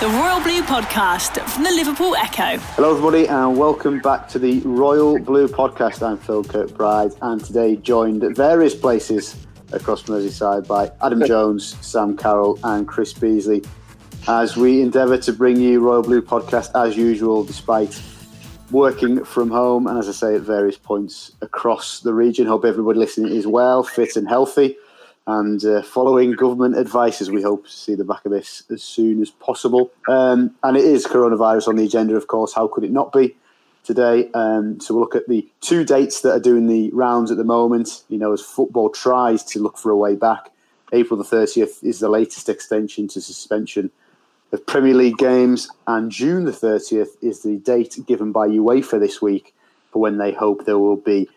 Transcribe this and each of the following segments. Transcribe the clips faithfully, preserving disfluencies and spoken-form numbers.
The Royal Blue Podcast from the Liverpool Echo. Hello everybody and welcome back to the Royal Blue Podcast. I'm Phil Kirkbride and today joined at various places across Merseyside by Adam Jones, Sam Carroll and Chris Beasley as we endeavour to bring you Royal Blue Podcast as usual despite working from home and as I say at various points across the region. Hope everybody listening is well, fit and healthy. And uh, following government advice, as we hope to see the back of this as soon as possible. Um, and it is coronavirus on the agenda, of course. How could it not be today? Um, so we'll look at the two dates that are doing the rounds at the moment, you know, as football tries to look for a way back. April the thirtieth is the latest extension to suspension of Premier League games. And June the thirtieth is the date given by UEFA this week for when they hope there will be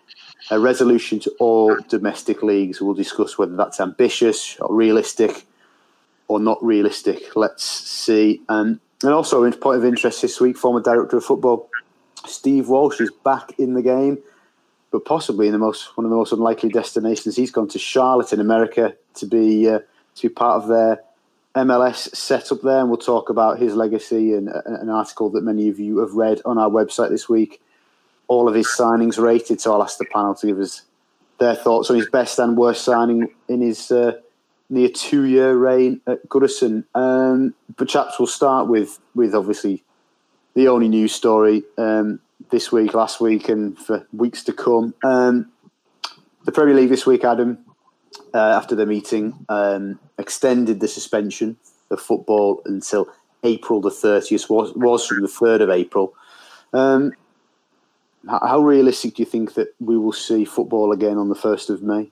a resolution to all domestic leagues. We'll discuss whether that's ambitious or realistic or not realistic. Let's see. Um, and also, in point of interest this week, former director of football, Steve Walsh, is back in the game, but possibly in the most one of the most unlikely destinations. He's gone to Charlotte in America to be uh, to be part of their M L S setup there. And we'll talk about his legacy and uh, an article that many of you have read on our website this week. All of his signings rated, so I'll ask the panel to give us their thoughts on his best and worst signing in his uh, near two-year reign at Goodison. Um, but chaps, we'll start with with obviously the only news story um, this week, last week, and for weeks to come. Um, the Premier League this week, Adam, uh, after the meeting, um, extended the suspension of football until April the thirtieth. Was, was from the third of April. Um, How realistic do you think that we will see football again on the first of May?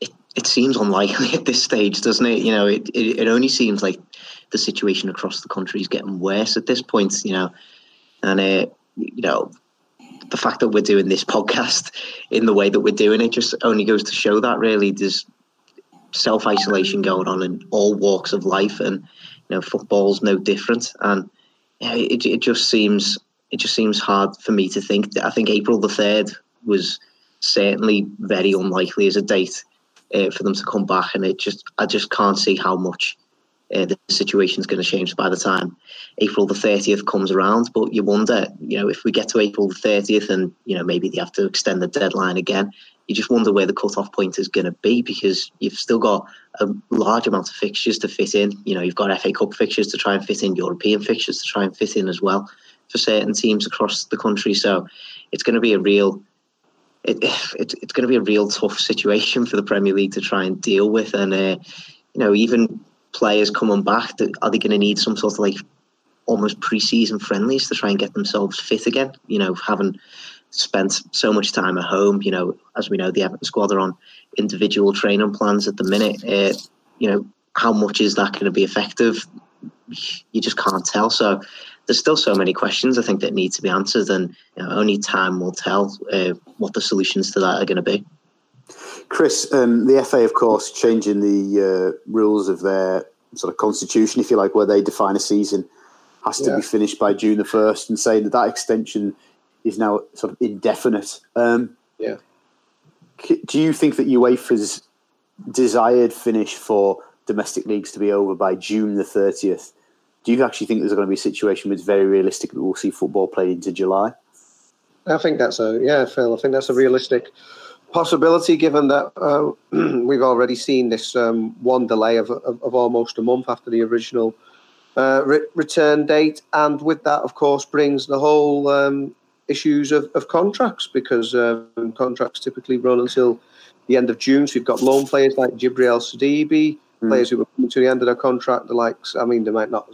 It it seems unlikely at this stage, doesn't it? You know, it, it, it only seems like the situation across the country is getting worse at this point, you know. And, uh, you know, the fact that we're doing this podcast in the way that we're doing it just only goes to show that, really. There's self-isolation going on in all walks of life and, you know, football's no different. And yeah, it it just seems... It just seems hard for me to think. I think April the third was certainly very unlikely as a date uh, for them to come back, and it just I just can't see how much uh, the situation's going to change by the time April the thirtieth comes around. But you wonder, you know, if we get to April the thirtieth and, you know, maybe they have to extend the deadline again, you just wonder where the cut-off point is going to be because you've still got a large amount of fixtures to fit in. You know, you've got F A Cup fixtures to try and fit in, European fixtures to try and fit in as well. For certain teams across the country, so it's going to be a real, it, it, it's going to be a real tough situation for the Premier League to try and deal with. And uh, you know, even players coming back, are they going to need some sort of like almost pre-season friendlies to try and get themselves fit again? You know, having spent so much time at home, you know, as we know, the Everton squad are on individual training plans at the minute. Uh, you know, how much is that going to be effective? You just can't tell. So there's still so many questions, I think, that need to be answered, and you know, only time will tell uh, what the solutions to that are going to be. Chris, um, the F A, of course, changing the uh, rules of their sort of constitution, if you like, where they define a season has to yeah. be finished by June the first, and saying that that extension is now sort of indefinite. Um, yeah. Do you think that UEFA's desired finish for domestic leagues to be over by June the thirtieth? Do you actually think there's going to be a situation where it's very realistic that we'll see football played into July? I think that's a, yeah, Phil, I think that's a realistic possibility given that uh, we've already seen this um, one delay of, of, of almost a month after the original uh, re- return date. And with that, of course, brings the whole um, issues of, of contracts because um, contracts typically run until the end of June. So you've got loan players like Jibriel Sidibe, players who were coming to the end of their contract, the likes, I mean, they might not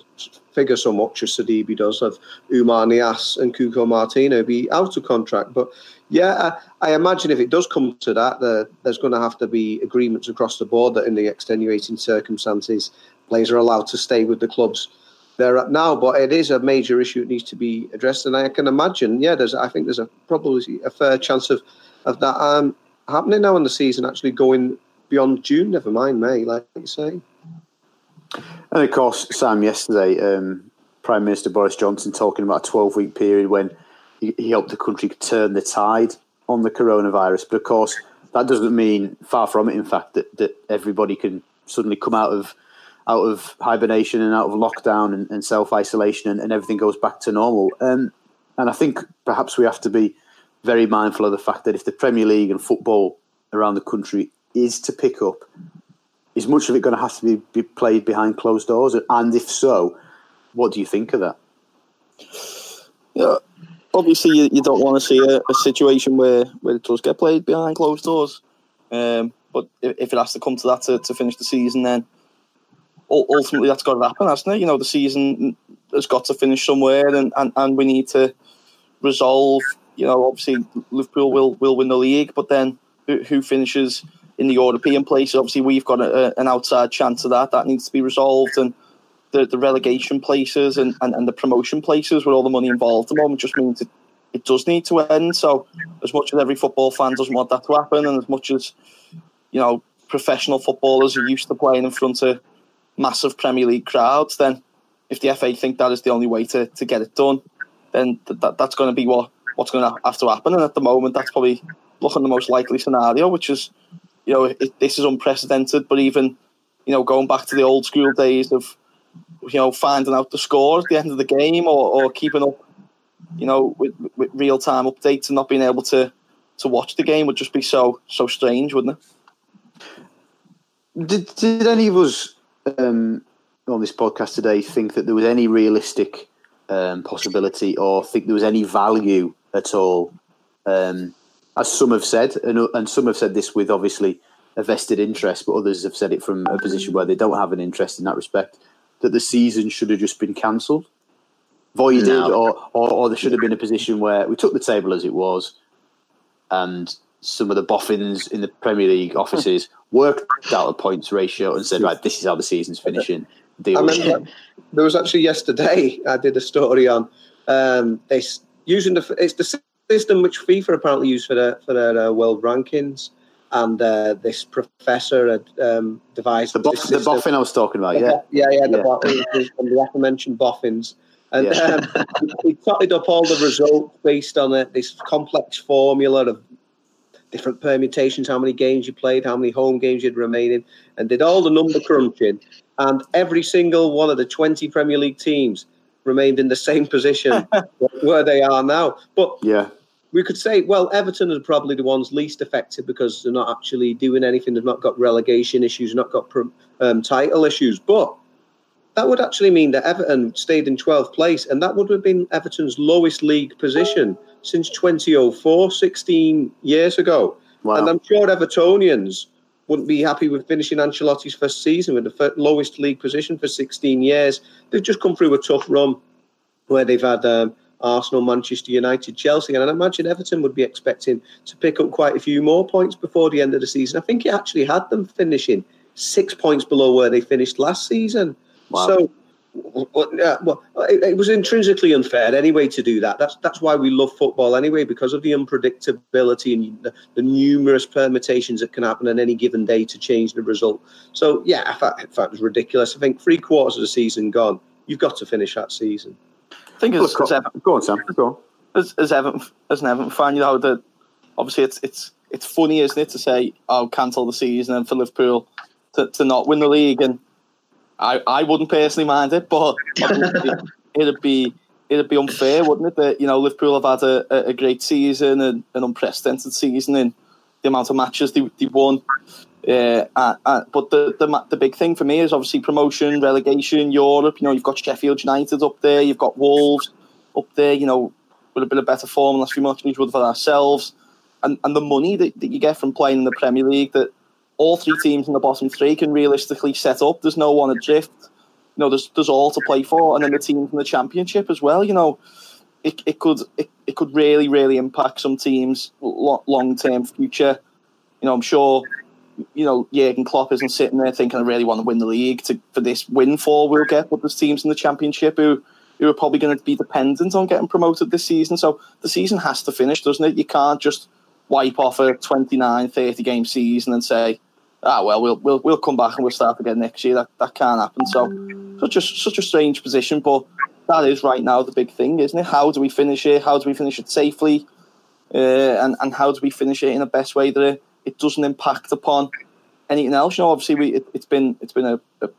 figure so much as Sidibe does, of Oumar Niasse and Koeman Martino be out of contract. But yeah, I, I imagine if it does come to that, the, there's going to have to be agreements across the board that in the extenuating circumstances, players are allowed to stay with the clubs they're at now. But it is a major issue that needs to be addressed. And I can imagine, yeah, there's I think there's a probably a fair chance of, of that um, happening now in the season, actually going beyond June, never mind May, like you say. And of course, Sam, yesterday, um, Prime Minister Boris Johnson talking about a twelve-week period when he, he hoped the country could turn the tide on the coronavirus. But of course, that doesn't mean, far from it, in fact, that, that everybody can suddenly come out of out of hibernation and out of lockdown and, and self-isolation, and, and everything goes back to normal. Um, and I think perhaps we have to be very mindful of the fact that if the Premier League and football around the country is to pick up, is much of it going to have to be, be played behind closed doors? And if so, what do you think of that? Yeah, obviously you, you don't want to see a, a situation where, where it does get played behind closed doors. Um, but if, if it has to come to that to, to finish the season, then ultimately that's got to happen, hasn't it? You know, the season has got to finish somewhere, and, and, and we need to resolve, you know, obviously Liverpool will, will win the league, but then who, who finishes in the European places? Obviously we've got a, an outside chance of that. That needs to be resolved, and the, the relegation places and, and, and the promotion places with all the money involved at the moment just means it, it does need to end. So as much as every football fan doesn't want that to happen, and as much as, you know, professional footballers are used to playing in front of massive Premier League crowds, then if the F A think that is the only way to, to get it done, then th- that that's going to be what, what's going to have to happen. And at the moment, that's probably looking the most likely scenario, which is, you know, it, this is unprecedented, but even, you know, going back to the old school days of, you know, finding out the score at the end of the game, or, or keeping up, you know, with, with real-time updates and not being able to, to watch the game would just be so so strange, wouldn't it? Did, did any of us um, on this podcast today think that there was any realistic um, possibility, or think there was any value at all? Um, as some have said, and, and some have said this with obviously a vested interest, but others have said it from a position where they don't have an interest in that respect, that the season should have just been cancelled, voided, no. or, or or there should have been a position where we took the table as it was, and some of the boffins in the Premier League offices worked out a points ratio and said, right, this is how the season's finishing. Deal. I remember there was actually yesterday I did a story on um, they using the it's the system which FIFA apparently used for their for their uh, world rankings. And uh, this professor had um, devised the, bof- the boffin I was talking about, yeah, yeah, yeah, the yeah. boffins, the aforementioned boffins, and yeah. um, he totted up all the results based on a, this complex formula of different permutations: how many games you played, how many home games you'd remain in, and did all the number crunching. And every single one of the twenty Premier League teams remained in the same position where they are now. But yeah. We could say, well, Everton are probably the ones least affected because they're not actually doing anything. They've not got relegation issues, not got um, title issues. But that would actually mean that Everton stayed in twelfth place, and that would have been Everton's lowest league position since twenty oh four, sixteen years ago. Wow. And I'm sure Evertonians wouldn't be happy with finishing Ancelotti's first season with the first lowest league position for sixteen years. They've just come through a tough run where they've had... Um, Arsenal, Manchester United, Chelsea, and I imagine Everton would be expecting to pick up quite a few more points before the end of the season. I think it actually had them finishing six points below where they finished last season. Wow. So, well, it was intrinsically unfair anyway to do that. That's that's why we love football anyway, because of the unpredictability and the, the numerous permutations that can happen on any given day to change the result. So, yeah, I thought, I thought it was ridiculous. I think three quarters of the season gone. You've got to finish that season. I think as, as Everton, go on, Sam. Go on. As as Everton, as an Everton fan, you know that obviously it's it's it's funny, isn't it, to say, "Oh, cancel the season," and for Liverpool to, to not win the league, and I, I wouldn't personally mind it, but it'd be it'd be unfair, wouldn't it? That, you know, Liverpool have had a, a great season, and an unprecedented season in the amount of matches they they won. Uh, uh, uh, but the, the the big thing for me is obviously promotion, relegation, Europe. You know, you've got Sheffield United up there, you've got Wolves up there, you know, with a bit of better form last few matches would have had ourselves. And and the money that, that you get from playing in the Premier League, that all three teams in the bottom three can realistically set up. There's no one adrift. You know, there's there's all to play for. And then the teams in the Championship as well, you know, it it could it, it could really, really impact some teams' long-term future. You know, I'm sure... You know, Jurgen Klopp isn't sitting there thinking, "I really want to win the league to, for this windfall we'll get." But there's teams in the Championship who, who are probably going to be dependent on getting promoted this season. So the season has to finish, doesn't it? You can't just wipe off a twenty-nine, thirty game season and say, "Ah, well, we'll we'll we'll come back and we'll start again next year." That that can't happen. So such a such a strange position, but that is right now the big thing, isn't it? How do we finish it? How do we finish it safely? Uh, and and how do we finish it in the best way that it, it doesn't impact upon anything else? You know, obviously, we it, it's been it's been a, a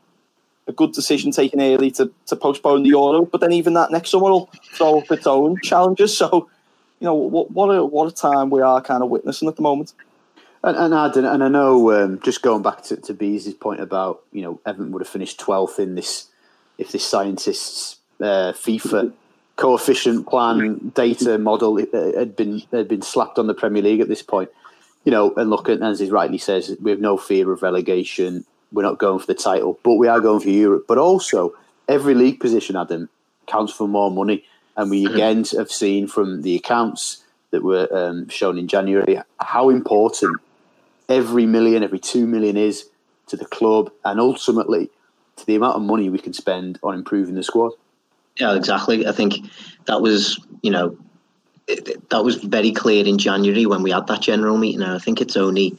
a good decision taken early to, to postpone the Euro, but then even that next summer will throw up its own challenges. So, you know, what what a what a time we are kind of witnessing at the moment. And, and I didn't, and I know um, just going back to, to Beasley's point about, you know, Everton would have finished twelfth in this if this scientist's uh, FIFA coefficient plan data model had been had been slapped on the Premier League at this point. You know, and look, as he rightly says, we have no fear of relegation. We're not going for the title, but we are going for Europe. But also, every league position, Adam, counts for more money. And we again have seen from the accounts that were um, shown in January how important every million, every two million is to the club and ultimately to the amount of money we can spend on improving the squad. Yeah, exactly. I think that was, you know, it, that was very clear in January when we had that general meeting. And I think it's only...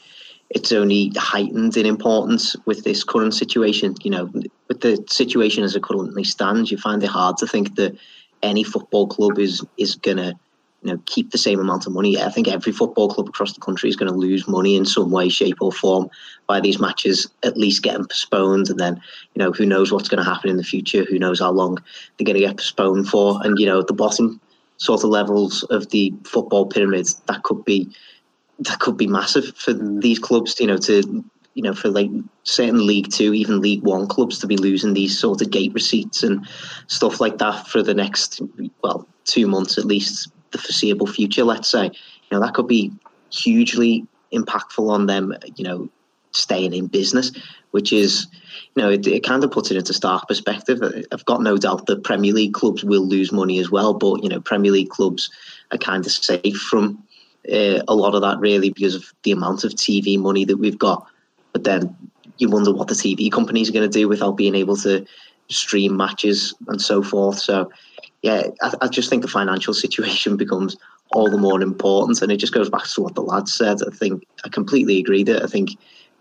it's only heightened in importance with this current situation. You know, with the situation as it currently stands, you find it hard to think that any football club is is going to, you know, keep the same amount of money. I think every football club across the country is going to lose money in some way, shape or form by these matches at least getting postponed. And then, you know, who knows what's going to happen in the future? Who knows how long they're going to get postponed for? And, you know, at the bottom sort of levels of the football pyramids, that could be, that could be massive for these clubs, you know, to, you know, for like certain League Two, even League One clubs to be losing these sort of gate receipts and stuff like that for the next, well, two months at least, the foreseeable future, let's say. You know, that could be hugely impactful on them, you know, staying in business, which is, you know, it, it kind of puts it into stark perspective. I've got no doubt that Premier League clubs will lose money as well, but, you know, Premier League clubs are kind of safe from Uh, a lot of that really because of the amount of T V money that we've got. But then you wonder what the T V companies are going to do without being able to stream matches and so forth. So yeah, I, I just think the financial situation becomes all the more important, and it just goes back to what the lad said. I think I completely agree that I think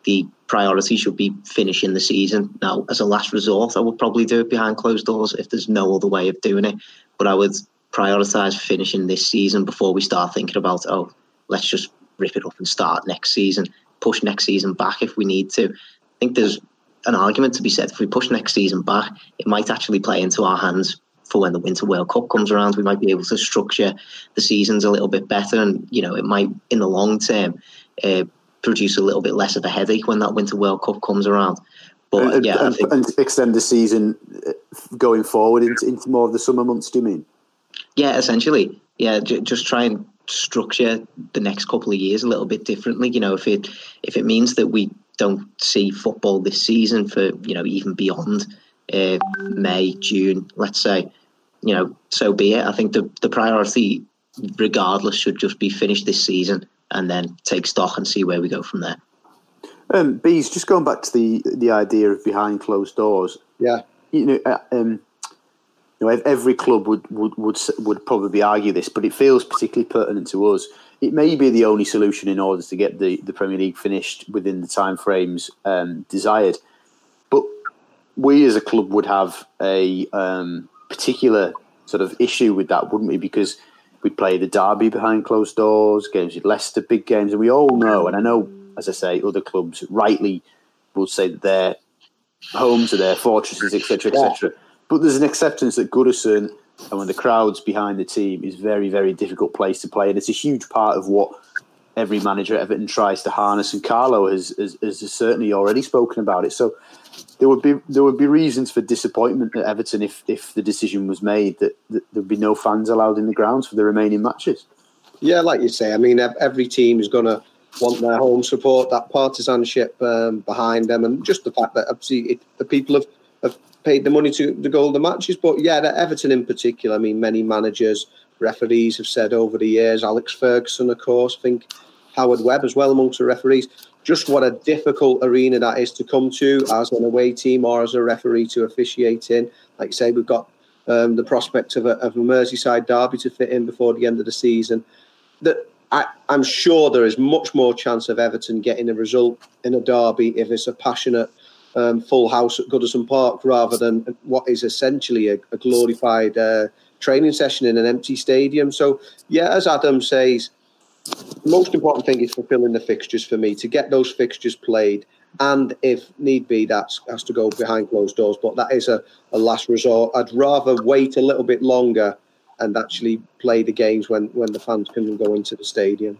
the priority should be finishing the season. Now, as a last resort, I would probably do it behind closed doors if there's no other way of doing it, but I would prioritise finishing this season before we start thinking about, oh, let's just rip it up and start next season, push next season back if we need to. I think there's an argument to be said. If we push next season back, it might actually play into our hands for when the Winter World Cup comes around. We might be able to structure the seasons a little bit better, and, you know, it might, in the long term, uh, produce a little bit less of a headache when that Winter World Cup comes around. But, and, yeah, and, I think, and extend the season going forward into, into more of the summer months, do you mean? Yeah, essentially. Yeah, j- just try and structure the next couple of years a little bit differently. You know, if it if it means that we don't see football this season for, you know, even beyond uh, May, June, let's say, you know, so be it. I think the, the priority, regardless, should just be finish this season and then take stock and see where we go from there. Um, Bees, just going back to the, the idea of behind closed doors. Yeah. You know, uh, um. You know, every club would, would would would probably argue this, but it feels particularly pertinent to us. It may be the only solution in order to get the, the Premier League finished within the timeframes um, desired. But we as a club would have a um, particular sort of issue with that, wouldn't we? Because we'd play the derby behind closed doors, games with Leicester, big games, and we all know, and I know, as I say, other clubs rightly will say that their homes are their fortresses, et cetera, et cetera. But there's an acceptance that Goodison, and when the crowd's behind the team, is very, very difficult place to play. And it's a huge part of what every manager at Everton tries to harness. And Carlo has, has, has certainly already spoken about it. So there would be there would be reasons for disappointment at Everton if, if the decision was made that, that there would be no fans allowed in the grounds for the remaining matches. Yeah, like you say, I mean, every team is going to want their home support, that partisanship um, behind them. And just the fact that obviously the people have... have paid the money to the goal of the matches. But yeah, at Everton in particular, I mean, many managers, referees have said over the years, Alex Ferguson, of course, I think Howard Webb as well amongst the referees, just what a difficult arena that is to come to as an away team or as a referee to officiate in. Like you say, we've got um, the prospect of a, of a Merseyside derby to fit in before the end of the season. That I, I'm sure there is much more chance of Everton getting a result in a derby if it's a passionate Um, full house at Goodison Park rather than what is essentially a, a glorified uh, training session in an empty stadium. So, yeah, as Adam says, the most important thing is fulfilling the fixtures for me, to get those fixtures played and if need be, that has to go behind closed doors. But that is a, a last resort. I'd rather wait a little bit longer and actually play the games when, when the fans can go into the stadium.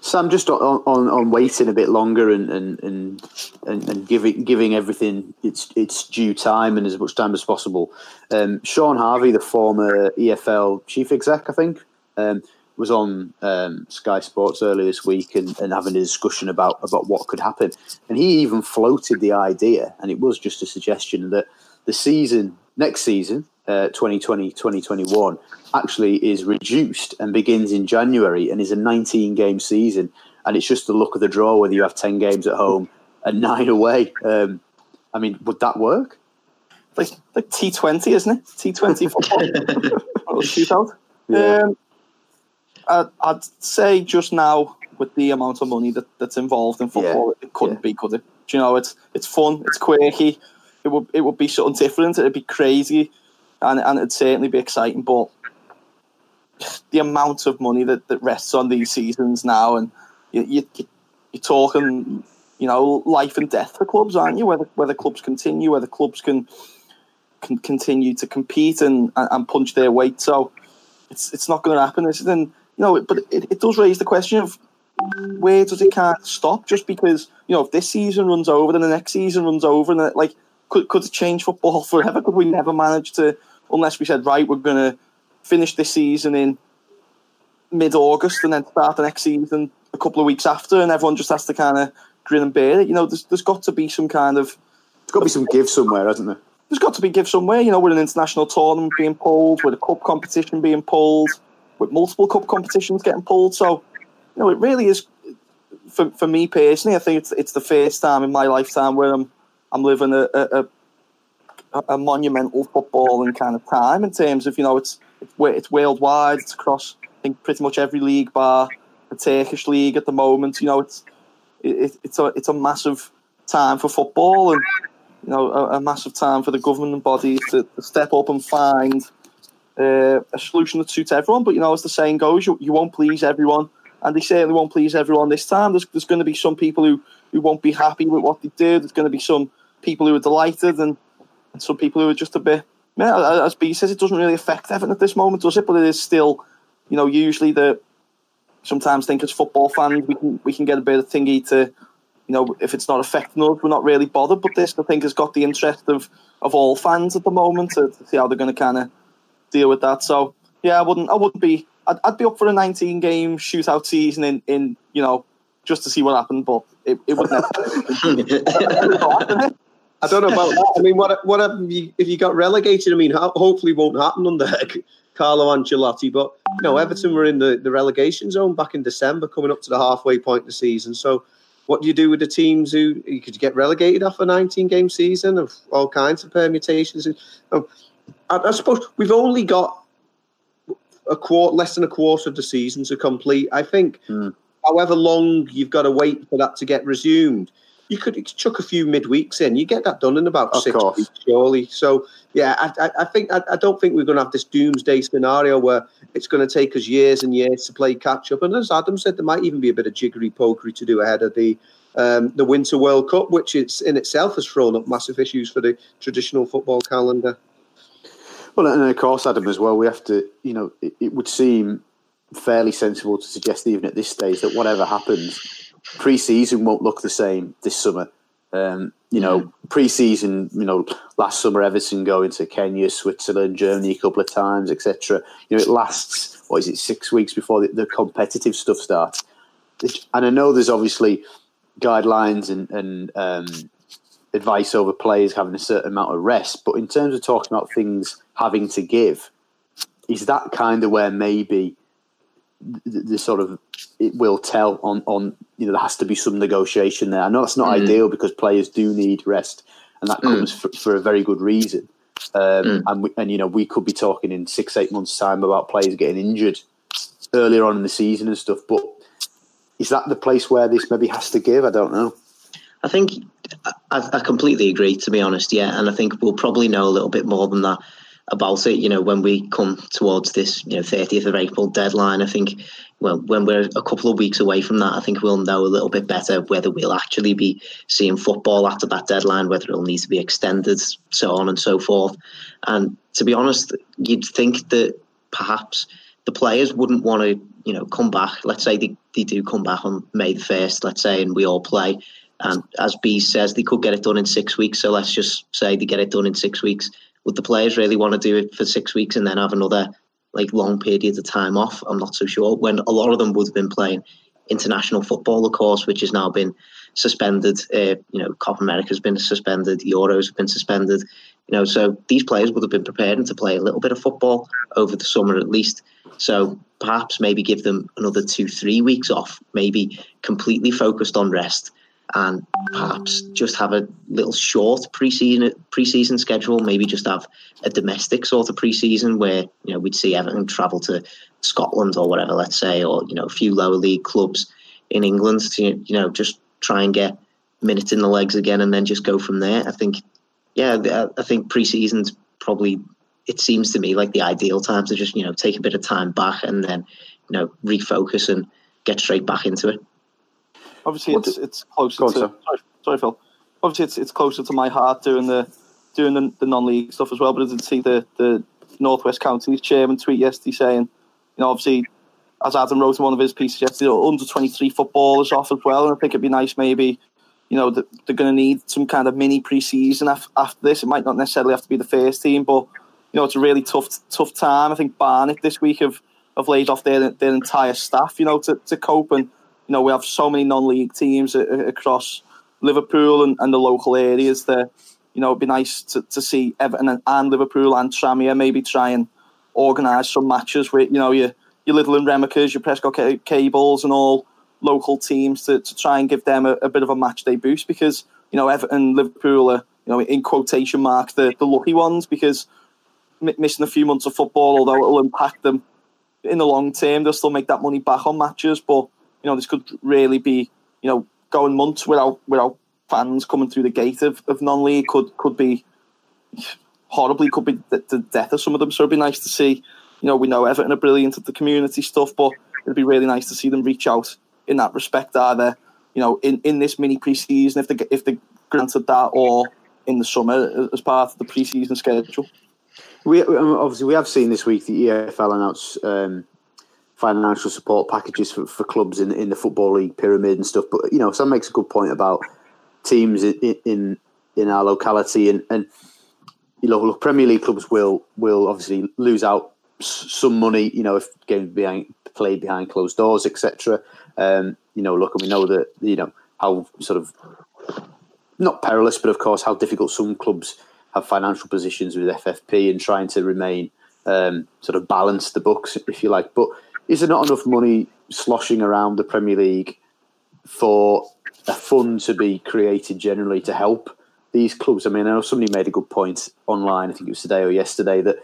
Sam, just on, on, on waiting a bit longer and and and, and, and giving giving everything its its due time and as much time as possible. Um, Sean Harvey, the former E F L chief exec, I think, um, was on um, Sky Sports earlier this week and, and having a discussion about about what could happen. And he even floated the idea, and it was just a suggestion that the season next season, uh, twenty twenty, twenty twenty-one, actually is reduced and begins in January and is a nineteen game season, and it's just the luck of the draw whether you have ten games at home and nine away. Um, I mean, would that work? Like like T twenty, isn't it? T twenty football. Shootout. Yeah. Um, I'd, I'd say just now with the amount of money that, that's involved in football, yeah. it couldn't yeah. be, could it? Do you know, it's it's fun, it's quirky. It would it would be something different. It'd be crazy, and and it'd certainly be exciting, but. The amount of money that, that rests on these seasons now, and you, you, you're talking, you know, life and death for clubs, aren't you? Whether whether clubs continue, whether clubs can can continue to compete and, and punch their weight. So it's it's not going to happen. It's then, you know, but it, it does raise the question of where does it kind of stop? Just because, you know, if this season runs over, then the next season runs over, and it, like could could it change football forever? Could we never manage to, unless we said right, we're going to finish this season in mid-August and then start the next season a couple of weeks after, and everyone just has to kind of grin and bear it. You know, there's, there's got to be some kind of... There's got to be some give somewhere, hasn't there? There's got to be give somewhere, you know, with an international tournament being pulled, with a cup competition being pulled, with multiple cup competitions getting pulled. So, you know, it really is, for for me personally, I think it's it's the first time in my lifetime where I'm I'm living a, a, a, a monumental footballing kind of time in terms of, you know, it's It's worldwide. It's across, I think, pretty much every league bar the Turkish league at the moment. You know, it's it, it's a it's a massive time for football, and you know, a, a massive time for the government and bodies to, to step up and find uh, a solution that suits everyone. But you know, as the saying goes, you, you won't please everyone, and they certainly won't please everyone this time. There's there's going to be some people who, who won't be happy with what they do. There's going to be some people who are delighted, and, and some people who are just a bit. Yeah, as B says, it doesn't really affect Everton at this moment, does it? But it is still, you know, usually the sometimes think as football fans we can we can get a bit of thingy to, you know, if it's not affecting us, we're not really bothered. But this, I think, has got the interest of, of all fans at the moment to, to see how they're going to kind of deal with that. So yeah, I wouldn't, I wouldn't be, I'd, I'd be up for a nineteen game shootout season in, in you know, just to see what happened. But it, it would never happen. I don't know about that. I mean, what what if you got relegated? I mean, hopefully it won't happen under Carlo Ancelotti. But, you know, Everton were in the, the relegation zone back in December, coming up to the halfway point of the season. So what do you do with the teams who you could get relegated off a nineteen game season of all kinds of permutations? I, I suppose we've only got a quarter, less than a quarter of the season to complete. I think mm. however long you've got to wait for that to get resumed, you could chuck a few midweeks in. You get that done in about six weeks, surely. So, yeah, I, I think I, I don't think we're going to have this doomsday scenario where it's going to take us years and years to play catch up. And as Adam said, there might even be a bit of jiggery pokery to do ahead of the um, the Winter World Cup, which it's, in itself has thrown up massive issues for the traditional football calendar. Well, and of course, Adam, as well, we have to. You know, it, it would seem fairly sensible to suggest, even at this stage, that whatever happens, pre-season won't look the same this summer. Um, you know, yeah. pre-season, you know, last summer, Everton going to Kenya, Switzerland, Germany a couple of times, et cetera. You know, it lasts, what is it, six weeks before the, the competitive stuff starts. And I know there's obviously guidelines and, and um, advice over players having a certain amount of rest, but in terms of talking about things having to give, is that kind of where maybe the, the sort of it will tell on, on, you know, there has to be some negotiation there. I know that's not mm. ideal because players do need rest, and that comes mm. for, for a very good reason. Um, mm. And, we, and, you know, we could be talking in six, eight months' time about players getting injured earlier on in the season and stuff. But is that the place where this maybe has to give? I don't know. I think I, I completely agree, to be honest, yeah. And I think we'll probably know a little bit more than that about it, you know, when we come towards this, you know, thirtieth of April deadline. I think, well, when we're a couple of weeks away from that, I think we'll know a little bit better whether we'll actually be seeing football after that deadline, whether it'll need to be extended, so on and so forth. And to be honest, you'd think that perhaps the players wouldn't want to, you know, come back. Let's say they, they do come back on May the first, let's say, and we all play. And as B says, they could get it done in six weeks. So let's just say they get it done in six weeks. Would the players really want to do it for six weeks and then have another like long period of time off? I'm not so sure. When a lot of them would have been playing international football, of course, which has now been suspended. Uh, you know, Copa America's been suspended. Euros have been suspended. You know, so these players would have been preparing to play a little bit of football over the summer at least. So perhaps maybe give them another two, three weeks off, maybe completely focused on rest. And perhaps just have a little short pre-season pre-season schedule. Maybe just have a domestic sort of pre-season where, you know, we'd see Everton travel to Scotland or whatever, let's say, or, you know, a few lower league clubs in England to, you know, just try and get minutes in the legs again, and then just go from there. I think, yeah, I think pre-season's probably, it seems to me like the ideal time to just, you know, take a bit of time back and then, you know, refocus and get straight back into it. Obviously, it's it's closer on, to sorry, sorry, Phil. Obviously, it's it's closer to my heart doing the doing the, the non-league stuff as well. But I did see the the Northwest Counties chairman tweet yesterday saying, you know, obviously, as Adam wrote in one of his pieces yesterday, under twenty-three footballers off as well. And I think it'd be nice, maybe, you know, that they're going to need some kind of mini pre-season after, after this. It might not necessarily have to be the first team, but you know, it's a really tough tough time. I think Barnet this week have have laid off their their entire staff, you know, to to cope. And you know, we have so many non-league teams across Liverpool and, and the local areas that, you know, it'd be nice to, to see Everton and, and Liverpool and Tramier maybe try and organise some matches with, you know, your, your Little and Remekers, your Prescott C- Cables and all local teams to, to try and give them a, a bit of a match day boost because, you know, Everton and Liverpool are, you know, in quotation marks, the, the lucky ones because m- missing a few months of football, although it'll impact them in the long term, they'll still make that money back on matches, but you know, this could really be, you know, going months without without fans coming through the gate of, of non-league could could be horribly, could be the, the death of some of them. So it'd be nice to see, you know, we know Everton are brilliant at the community stuff, but it'd be really nice to see them reach out in that respect, either, you know, in, in this mini pre-season, if they, if they granted that, or in the summer as part of the pre-season schedule. We obviously, we have seen this week the E F L announce Um... financial support packages for, for clubs in in the Football League pyramid and stuff. But, you know, Sam makes a good point about teams in in, in our locality. And, and, you know, look, Premier League clubs will will obviously lose out some money, you know, if games behind, played behind closed doors, et cetera. Um, you know, look, and we know that, you know, how sort of, not perilous, but of course how difficult some clubs have financial positions with F F P and trying to remain um, sort of balance the books, if you like. But is there not enough money sloshing around the Premier League for a fund to be created generally to help these clubs? I mean, I know somebody made a good point online, I think it was today or yesterday, that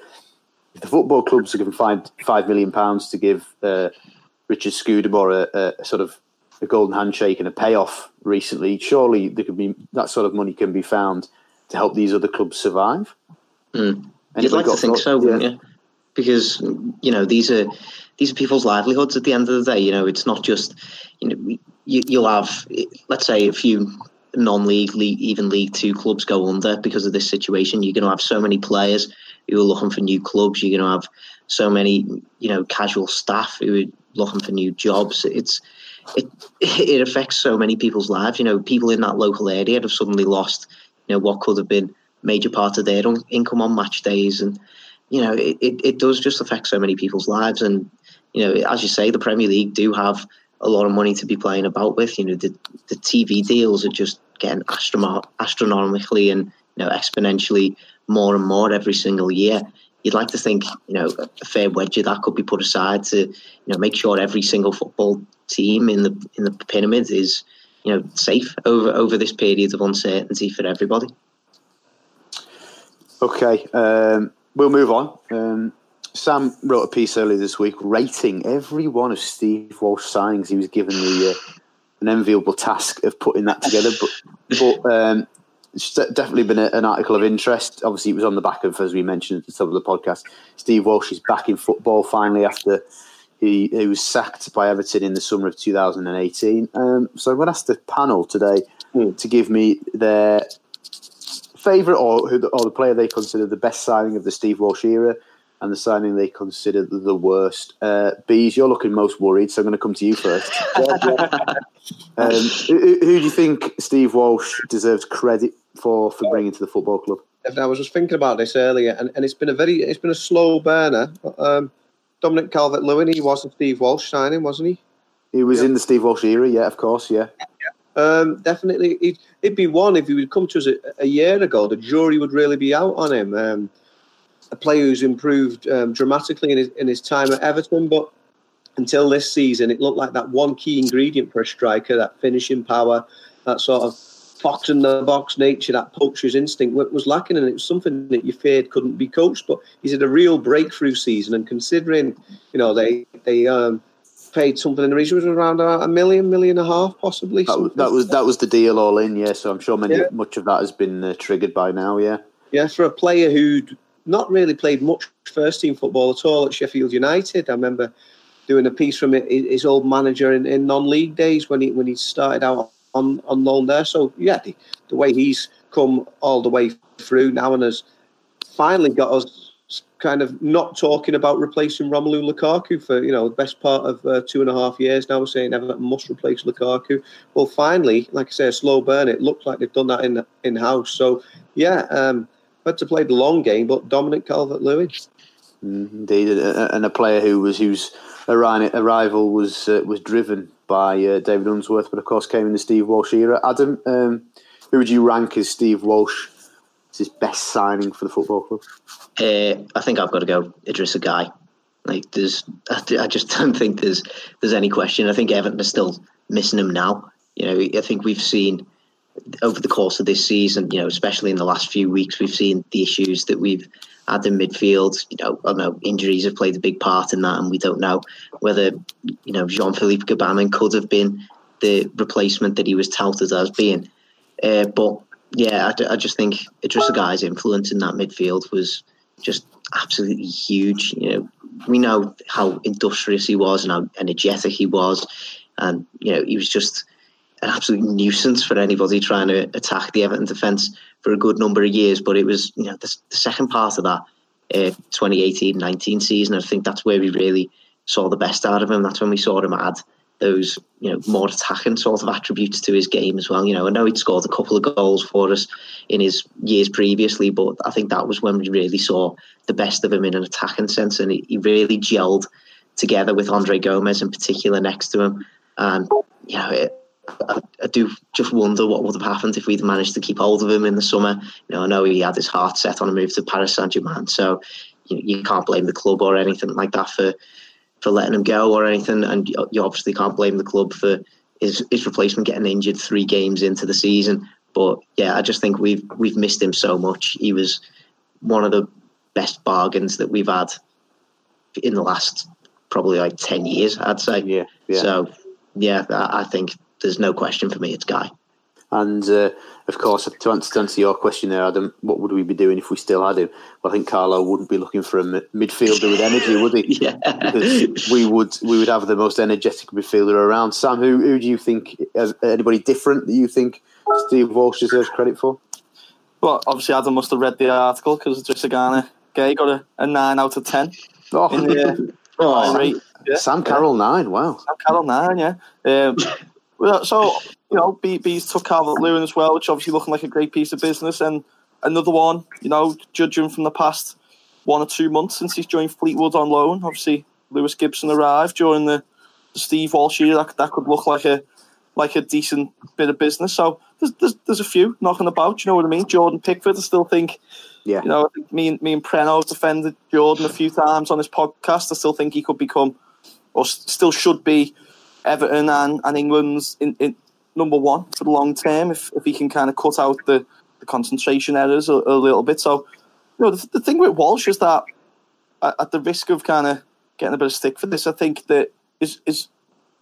if the football clubs are given five, five million pounds to give uh, Richard Scudamore a, a sort of a golden handshake and a payoff recently, surely there could be that sort of money can be found to help these other clubs survive. Mm. And you'd like to think so, wouldn't you? Because, you know, these are these are people's livelihoods at the end of the day. You know, it's not just, you know, you, you'll have, let's say, a few non-league, league, even League Two clubs go under because of this situation. You're going to have so many players who are looking for new clubs. You're going to have so many, you know, casual staff who are looking for new jobs. It's it, it affects so many people's lives. You know, people in that local area have suddenly lost, you know, what could have been major part of their income on match days. And, you know, it, it, it does just affect so many people's lives. And, you know, as you say, the Premier League do have a lot of money to be playing about with. You know, the the T V deals are just getting astronom- astronomically and, you know, exponentially more and more every single year. You'd like to think, you know, a fair wedge of that could be put aside to, you know, make sure every single football team in the in the pyramid is, you know, safe over, over this period of uncertainty for everybody. Okay, um... we'll move on. Um, Sam wrote a piece earlier this week rating every one of Steve Walsh signings. He was given the uh, an enviable task of putting that together. But, but um, it's definitely been a, an article of interest. Obviously, it was on the back of, as we mentioned at the top of the podcast, Steve Walsh is back in football finally after he, he was sacked by Everton in the summer of two thousand eighteen. Um, so I'm going to ask the panel today mm. to give me their favourite or, who the, or the player they consider the best signing of the Steve Walsh era and the signing they consider the worst. Uh, Bees, you're looking most worried, so I'm going to come to you first. um, who, who do you think Steve Walsh deserves credit for for bringing to the football club? I was just thinking about this earlier, and, and it's been a very it's been a slow burner. Um, Dominic Calvert-Lewin, he was a Steve Walsh signing, wasn't he? He was yeah. in the Steve Walsh era, yeah, of course, yeah. yeah. Um, definitely, he'd, he'd be one if he would come to us a, a year ago. The jury would really be out on him. Um, a player who's improved um, dramatically in his, in his time at Everton, but until this season, it looked like that one key ingredient for a striker, that finishing power, that sort of fox-in-the-box nature, that poacher's instinct was lacking, and it was something that you feared couldn't be coached, but he's had a real breakthrough season, and considering, you know, they they um, paid something in the region, it was around a million, million and a half, possibly. That was, that was that was the deal all in, yeah, so I'm sure many, yeah. much of that has been uh, triggered by now, yeah. Yeah, for a player who'd not really played much first-team football at all at Sheffield United. I remember doing a piece from his old manager in, in non-league days when he when he started out on, on loan there. So, yeah, the, the way he's come all the way through now and has finally got us kind of not talking about replacing Romelu Lukaku for, you know, the best part of uh, two and a half years now. We're saying Everton must replace Lukaku. Well, finally, like I say, a slow burn. It looked like they've done that in, in-house. So, yeah, um, had to play the long game, but Dominic Calvert-Lewin, indeed, and a player who was whose arrival was uh, was driven by uh, David Unsworth, but of course came in the Steve Walsh era. Adam, um, who would you rank as Steve Walsh as his best signing for the football club? Uh, I think I've got to go Idrissa Gana Gueye. Like, there's, I just don't think there's there's any question. I think Everton are still missing him now. You know, I think we've seen, over the course of this season, you know, especially in the last few weeks, we've seen the issues that we've had in midfield. You know, I know injuries have played a big part in that, and we don't know whether, you know, Jean-Philippe Gabamine could have been the replacement that he was touted as being. Uh, but yeah, I, I just think Idrissa Guye's influence in that midfield was just absolutely huge. You know, we know how industrious he was and how energetic he was, and you know, he was just an absolute nuisance for anybody trying to attack the Everton defence for a good number of years. But it was, you know, the, the second part of that uh, twenty eighteen nineteen season, I think that's where we really saw the best out of him. That's when we saw him add those, you know, more attacking sort of attributes to his game as well. You know, I know he'd scored a couple of goals for us in his years previously, but I think that was when we really saw the best of him in an attacking sense, and he, he really gelled together with Andre Gomez in particular next to him. And, you know, it, I, I do just wonder what would have happened if we'd managed to keep hold of him in the summer. You know, I know he had his heart set on a move to Paris Saint-Germain, so you, know, you can't blame the club or anything like that for for letting him go or anything. And you, you obviously can't blame the club for his, his replacement getting injured three games into the season. But yeah, I just think we've we've missed him so much. He was one of the best bargains that we've had in the last probably like ten years, I'd say. Yeah. yeah. So yeah, I, I think. There's no question for me, it's Guy. And, uh, of course, to answer, to answer your question there, Adam, what would we be doing if we still had him? Well, I think Carlo wouldn't be looking for a midfielder with energy, would he? Yeah. Because we would, we would have the most energetic midfielder around. Sam, who, who do you think, anybody different that you think Steve Walsh deserves credit for? Well, obviously Adam must have read the article, because Idrissa Gana Gueye got a, a nine out of ten. Oh, in the, oh Sam, yeah. Sam Carroll, yeah. nine, wow. Sam Carroll, nine, yeah. Um, So, you know, Bees took Calvert-Lewin as well, which obviously looking like a great piece of business. And another one, you know, judging from the past one or two months since he's joined Fleetwood on loan. Obviously, Lewis Gibson arrived during the Steve Walsh year. That, that could look like a like a decent bit of business. So there's, there's there's a few knocking about, you know what I mean? Jordan Pickford, I still think, yeah. you know, I think me and, me and Preno defended Jordan a few times on his podcast. I still think he could become, or still should be, Everton and, and England's in, in number one for the long term if, if he can kind of cut out the, the concentration errors a, a little bit. So, you know, the, the thing with Walsh is that at, at the risk of kind of getting a bit of stick for this, I think that his, his,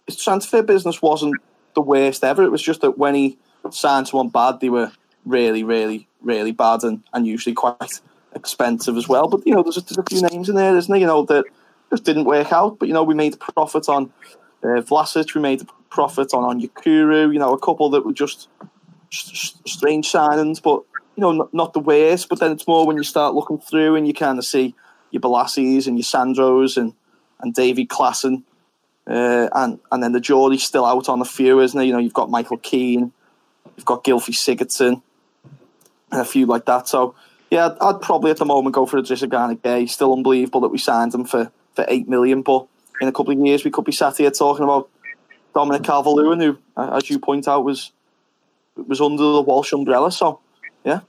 his transfer business wasn't the worst ever. It was just that when he signed someone bad, they were really, really, really bad and, and usually quite expensive as well. But, you know, there's a, there's a few names in there, isn't there, you know, that just didn't work out. But, you know, we made a profit on uh, Vlasic, we made a profit on, on Onyekuru, you know, a couple that were just st- strange signings, but, you know, not, not the worst. But then it's more when you start looking through and you kind of see your Balassis and your Sandros and, and Davy Klaassen. Uh, and, and then the jury's still out on a few, isn't it? You know, you've got Michael Keane, you've got Gylfi Sigurdsson, and a few like that. So, yeah, I'd, I'd probably at the moment go for Idrissa Gana Gueye. Still unbelievable that we signed him for, for eight million, but in a couple of years we could be sat here talking about Dominic Calvert-Lewin, who, as you point out, was was under the Walsh umbrella. So, yeah.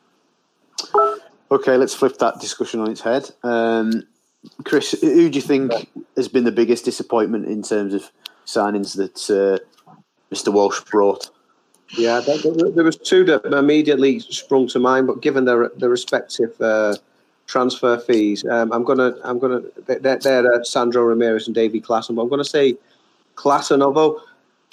Okay, let's flip that discussion on its head. Um Chris, who do you think has been the biggest disappointment in terms of signings that uh, Mister Walsh brought? Yeah, there, there was two that immediately sprung to mind, but given their their respective uh, transfer fees, um, I'm gonna I'm gonna they're, they're uh, Sandro Ramirez and Davy Klaassen, but I'm gonna say Klaassen, although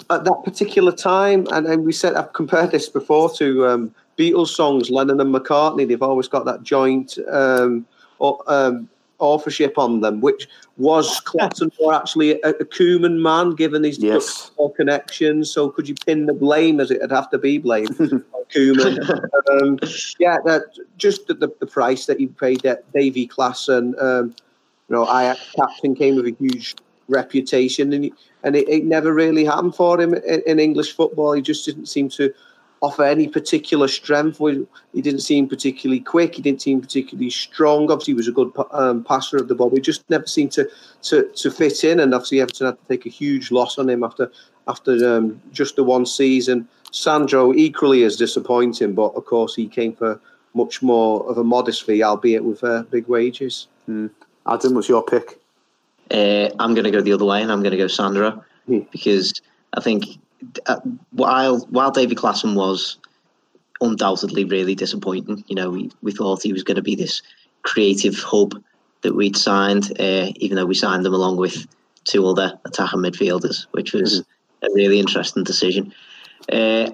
at that particular time, and, and we said I've compared this before to um, Beatles songs, Lennon and McCartney. They've always got that joint um, or. Um, authorship on them, which was Klaassen were actually a, a Koeman man, given his yes. connections. So could you pin the blame, as it'd have to be blamed on Koeman? um, yeah, that just the, the price that you paid at Davy Klaassen. Um, you know, Ajax captain, came with a huge reputation, and he, and it, it never really happened for him in, in English football. He just didn't seem to offer any particular strength. He didn't seem particularly quick. He didn't seem particularly strong. Obviously, he was a good um, passer of the ball. He just never seemed to, to to fit in. And obviously, Everton had to take a huge loss on him after after um, just the one season. Sandro equally is disappointing, but of course, he came for much more of a modest fee, albeit with uh, big wages. Mm. Adam, what's your pick? Uh, I'm going to go the other way, and I'm going to go Sandro hmm. because I think. Uh, while while Davy Klaassen was undoubtedly really disappointing, you know, we, we thought he was going to be this creative hub that we'd signed, uh, even though we signed him along with two other attacking midfielders, which was mm-hmm. a really interesting decision. Uh,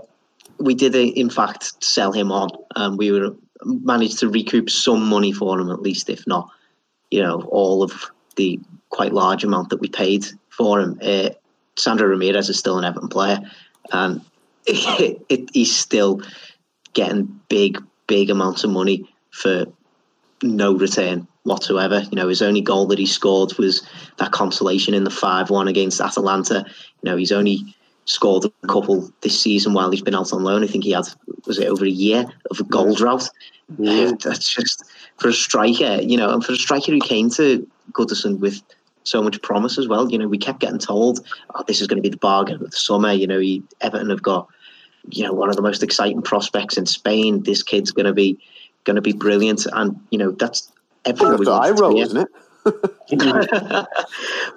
we did, in fact, sell him on, and we were managed to recoup some money for him, at least, if not, you know, all of the quite large amount that we paid for him. Uh, Sandro Ramirez is still an Everton player, and it, it, he's still getting big, big amounts of money for no return whatsoever. You know, his only goal that he scored was that consolation in the five one against Atalanta. You know, he's only scored a couple this season while he's been out on loan. I think he had, was it over a year of a goal drought? Yeah. Uh, that's just, for a striker, you know, and for a striker who came to Goodison with so much promise as well. You know, we kept getting told, oh, this is going to be the bargain of the summer. You know, he, Everton have got, you know, one of the most exciting prospects in Spain. This kid's going to be going to be brilliant. And, you know, that's everything we wanted to hear, isn't it? But,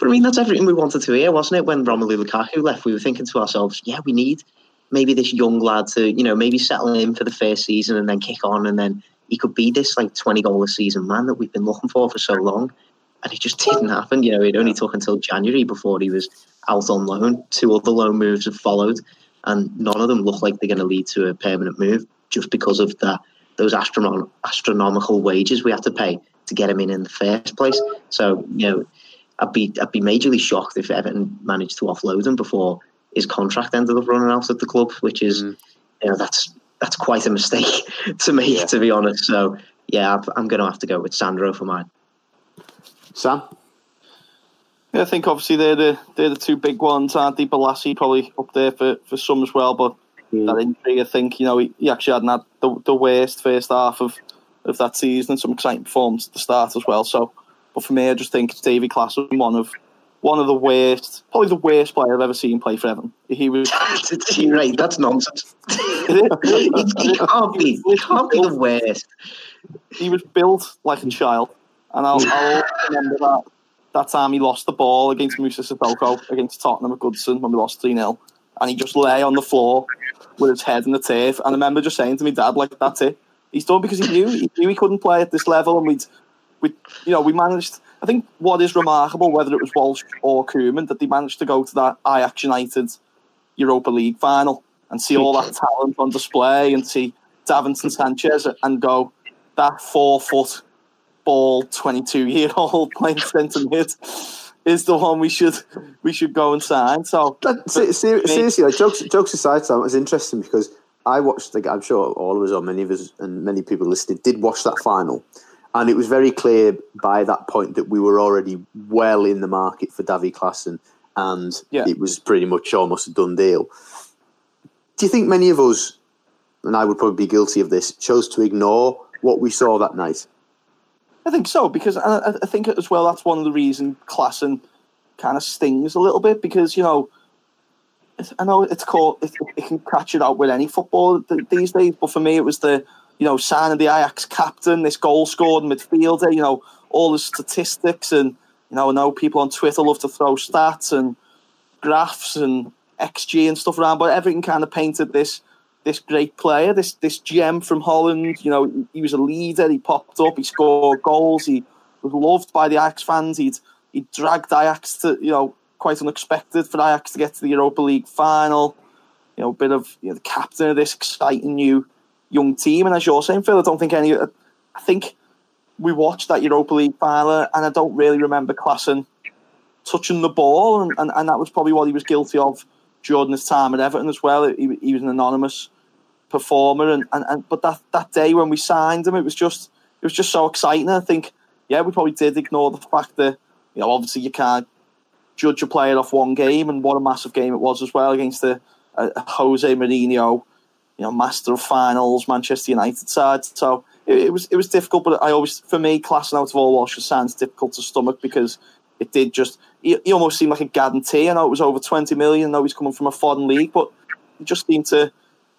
I mean, that's everything we wanted to hear, wasn't it? When Romelu Lukaku left, we were thinking to ourselves, yeah, we need maybe this young lad to, you know, maybe settle in for the first season and then kick on, and then he could be this, like, twenty-goal-a-season man that we've been looking for for so long. And it just didn't happen. You know, it only took until January before he was out on loan. Two other loan moves have followed, and none of them look like they're going to lead to a permanent move, just because of that those astronom- astronomical wages we had to pay to get him in in the first place. So, you know, I'd be I'd be majorly shocked if Everton managed to offload him before his contract ended up running out at the club, which is, mm. you know, that's that's quite a mistake to make, yeah. to be honest. So, yeah, I'm going to have to go with Sandro for mine. Sam? Yeah, I think obviously they're the, they're the two big ones, aren't they? Balassi probably up there for, for some as well, but mm. that injury, I think, you know, he, he actually hadn't had the, the worst first half of, of that season, and some exciting performance at the start as well. So, but for me, I just think it's Davy Klaassen, one of one of the worst, probably the worst player I've ever seen play for Everton. He was... You're right, that's nonsense. it, it can't be, it can't be the worst. He was built like a child. And I'll, I'll remember that, that time he lost the ball against Moussa Sissoko against Tottenham at Goodison when we lost three nil. And he just lay on the floor with his head in the turf. And I remember just saying to my dad, like, that's it. He's done, because he knew he knew he couldn't play at this level. And we'd, we, you know, we managed, I think what is remarkable, whether it was Walsh or Koeman, that they managed to go to that Ajax United Europa League final and see all that talent on display and see Davinson Sanchez and go, that four foot ball twenty-two year old playing centre mid is the one we should we should go and sign. So but, see, see, seriously, like, jokes jokes aside, Sam, it's interesting because I watched the game. I'm sure all of us, or many of us, and many people listening did watch that final, and it was very clear by that point that we were already well in the market for Davy Klaassen, and yeah. it was pretty much almost a done deal. Do you think many of us, and I would probably be guilty of this, chose to ignore what we saw that night? I think so, because I, I think as well that's one of the reasons Klaassen kind of stings a little bit, because, you know, I know it's called, it, it can catch it out with any footballer these days, but for me it was the, you know, sign of the Ajax captain, this goal scored midfielder, you know, all the statistics, and, you know, I know people on Twitter love to throw stats and graphs and X G and stuff around, but everything kind of painted this this great player, this this gem from Holland. You know, he was a leader, he popped up, he scored goals, he was loved by the Ajax fans, he'd, he'd dragged Ajax to, you know, quite unexpected for Ajax to get to the Europa League final. You know, a bit of, you know, the captain of this exciting new young team. And as you're saying, Phil, I don't think any... I think we watched that Europa League final and I don't really remember Klaassen touching the ball, and, and, and that was probably what he was guilty of during his time at Everton as well. He, he was an anonymous performer, and, and, and but that, that day when we signed him, it was just it was just so exciting. I think, yeah, we probably did ignore the fact that, you know, obviously you can't judge a player off one game, and what a massive game it was as well against the uh, Jose Mourinho, you know, master of finals, Manchester United side. So it, it was it was difficult, but I always, for me, Klaassen out of all Walsh's signs, difficult to stomach, because it did just, he, he almost seemed like a guarantee. I know it was over twenty million, I know he's coming from a foreign league, but he just seemed to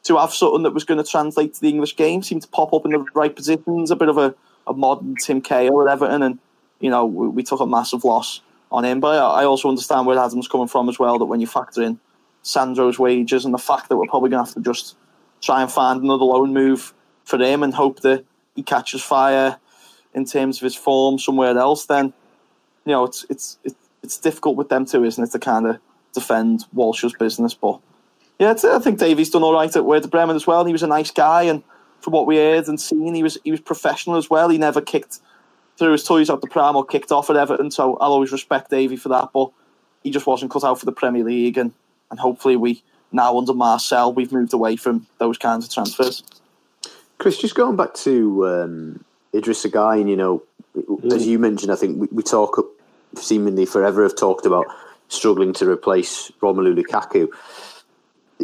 to have something that was going to translate to the English game, seemed to pop up in the right positions, a bit of a, a modern Tim Cahill at Everton, and, you know, we, we took a massive loss on him. But I also understand where Adam's coming from as well, that when you factor in Sandro's wages and the fact that we're probably going to have to just try and find another loan move for him and hope that he catches fire in terms of his form somewhere else, then, you know, it's it's it's difficult with them too, isn't it, to kind of defend Walsh's business. But yeah, it's, I think Davy's done all right at Werder Bremen as well. And he was a nice guy, and from what we heard and seen, he was he was professional as well. He never kicked through his toys up the pram or kicked off at Everton, so I'll always respect Davy for that, but he just wasn't cut out for the Premier League, and, and hopefully we now under Marcel, we've moved away from those kinds of transfers. Chris, just going back to um, Idrissa Gana, and, you know, mm. as you mentioned, I think we, we talk seemingly forever have talked about struggling to replace Romelu Lukaku.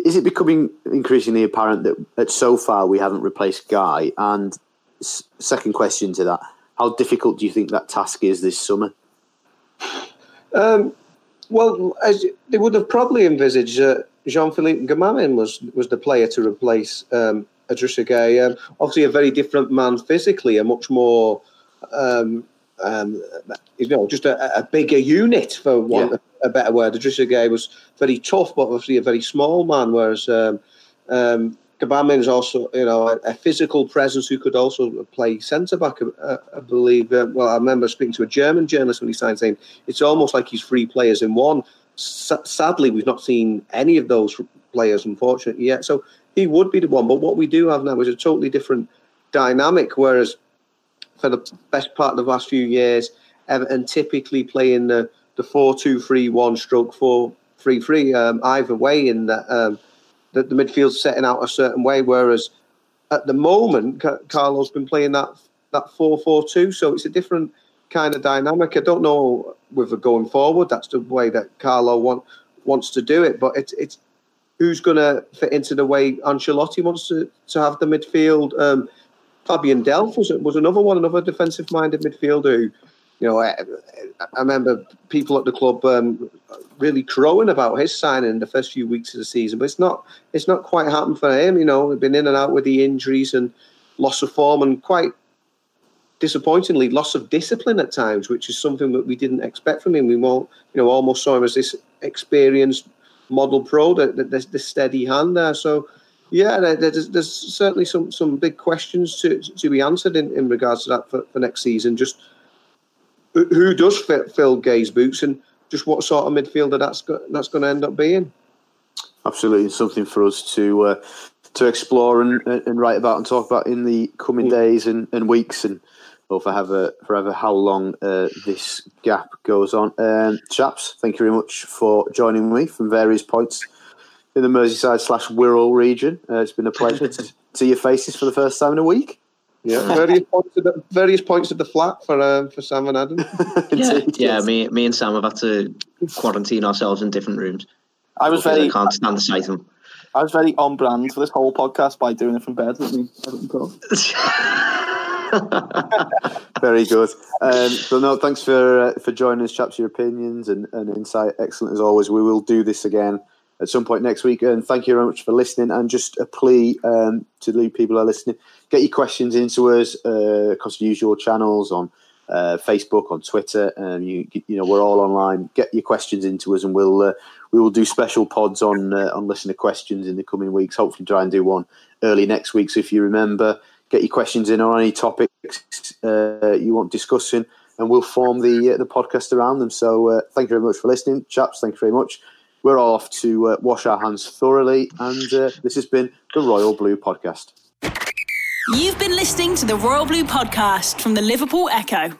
Is it becoming increasingly apparent that, that so far we haven't replaced Guy? And s- second question to that, how difficult do you think that task is this summer? Um, well, as they would have probably envisaged that uh, Jean-Philippe Gamarrin was was the player to replace um, Idrissa Gana. Um, obviously, a very different man physically, a much more, um, um, you know, just a, a bigger unit, for want yeah. of a better word. Idrissa Gana was very tough, but obviously a very small man, whereas um, um, Gamarrin is also, you know, a, a physical presence who could also play centre-back, I, I believe. Uh, well, I remember speaking to a German journalist when he signed, saying it's almost like he's three players in one. Sadly, we've not seen any of those players, unfortunately, yet. So he would be the one. But what we do have now is a totally different dynamic, whereas for the best part of the last few years, Everton typically play in the, the four two three one stroke four three three, um, either way, in that um, the, the midfield's setting out a certain way, whereas at the moment, Car- Carlo's been playing that that four four two, so it's a different kind of dynamic. I don't know whether going forward that's the way that Carlo want, wants to do it, but it's it's who's going to fit into the way Ancelotti wants to, to have the midfield. Um, Fabian Delph was, was another one, another defensive-minded midfielder who, you know, I, I remember people at the club um, really crowing about his signing in the first few weeks of the season, but it's not it's not quite happened for him. You know, he's been in and out with the injuries and loss of form, and quite disappointingly, loss of discipline at times, which is something that we didn't expect from him. We more, you know, almost saw him as this experienced model pro, that there's the steady hand there. So, yeah, there's, there's certainly some, some big questions to to be answered in, in regards to that for, for next season. Just who does fit Phil Gay's boots, and just what sort of midfielder that's go, that's going to end up being. Absolutely, something for us to uh, to explore and, and write about and talk about in the coming days and, and weeks and or forever, forever how long uh, this gap goes on. Um, chaps, thank you very much for joining me from various points in the Merseyside slash Wirral region. Uh, it's been a pleasure to see your faces for the first time in a week. Yeah, various points of the, various points of the flat for um, for Sam and Adam. yeah, yeah, me me and Sam have had to quarantine ourselves in different rooms. I was very I can't stand the sight of them. I was very on brand for this whole podcast by doing it from bed, wasn't he? Very good. Um, so no, thanks for uh, for joining us, chaps. Your opinions and, and insight, excellent as always. We will do this again at some point next week. And thank you very much for listening. And just a plea um, to the people who are listening, get your questions into us uh, across the usual channels on uh, Facebook, on Twitter. Um, you, you know, we're all online. Get your questions into us and we'll uh, we will do special pods on, uh, on listener questions in the coming weeks. Hopefully try and do one early next week. So if you remember, get your questions in on any topics uh, you want discussing and we'll form the, uh, the podcast around them. So uh, thank you very much for listening. Chaps, thank you very much. We're all off to uh, wash our hands thoroughly, and uh, this has been the Royal Blue Podcast. You've been listening to the Royal Blue Podcast from the Liverpool Echo.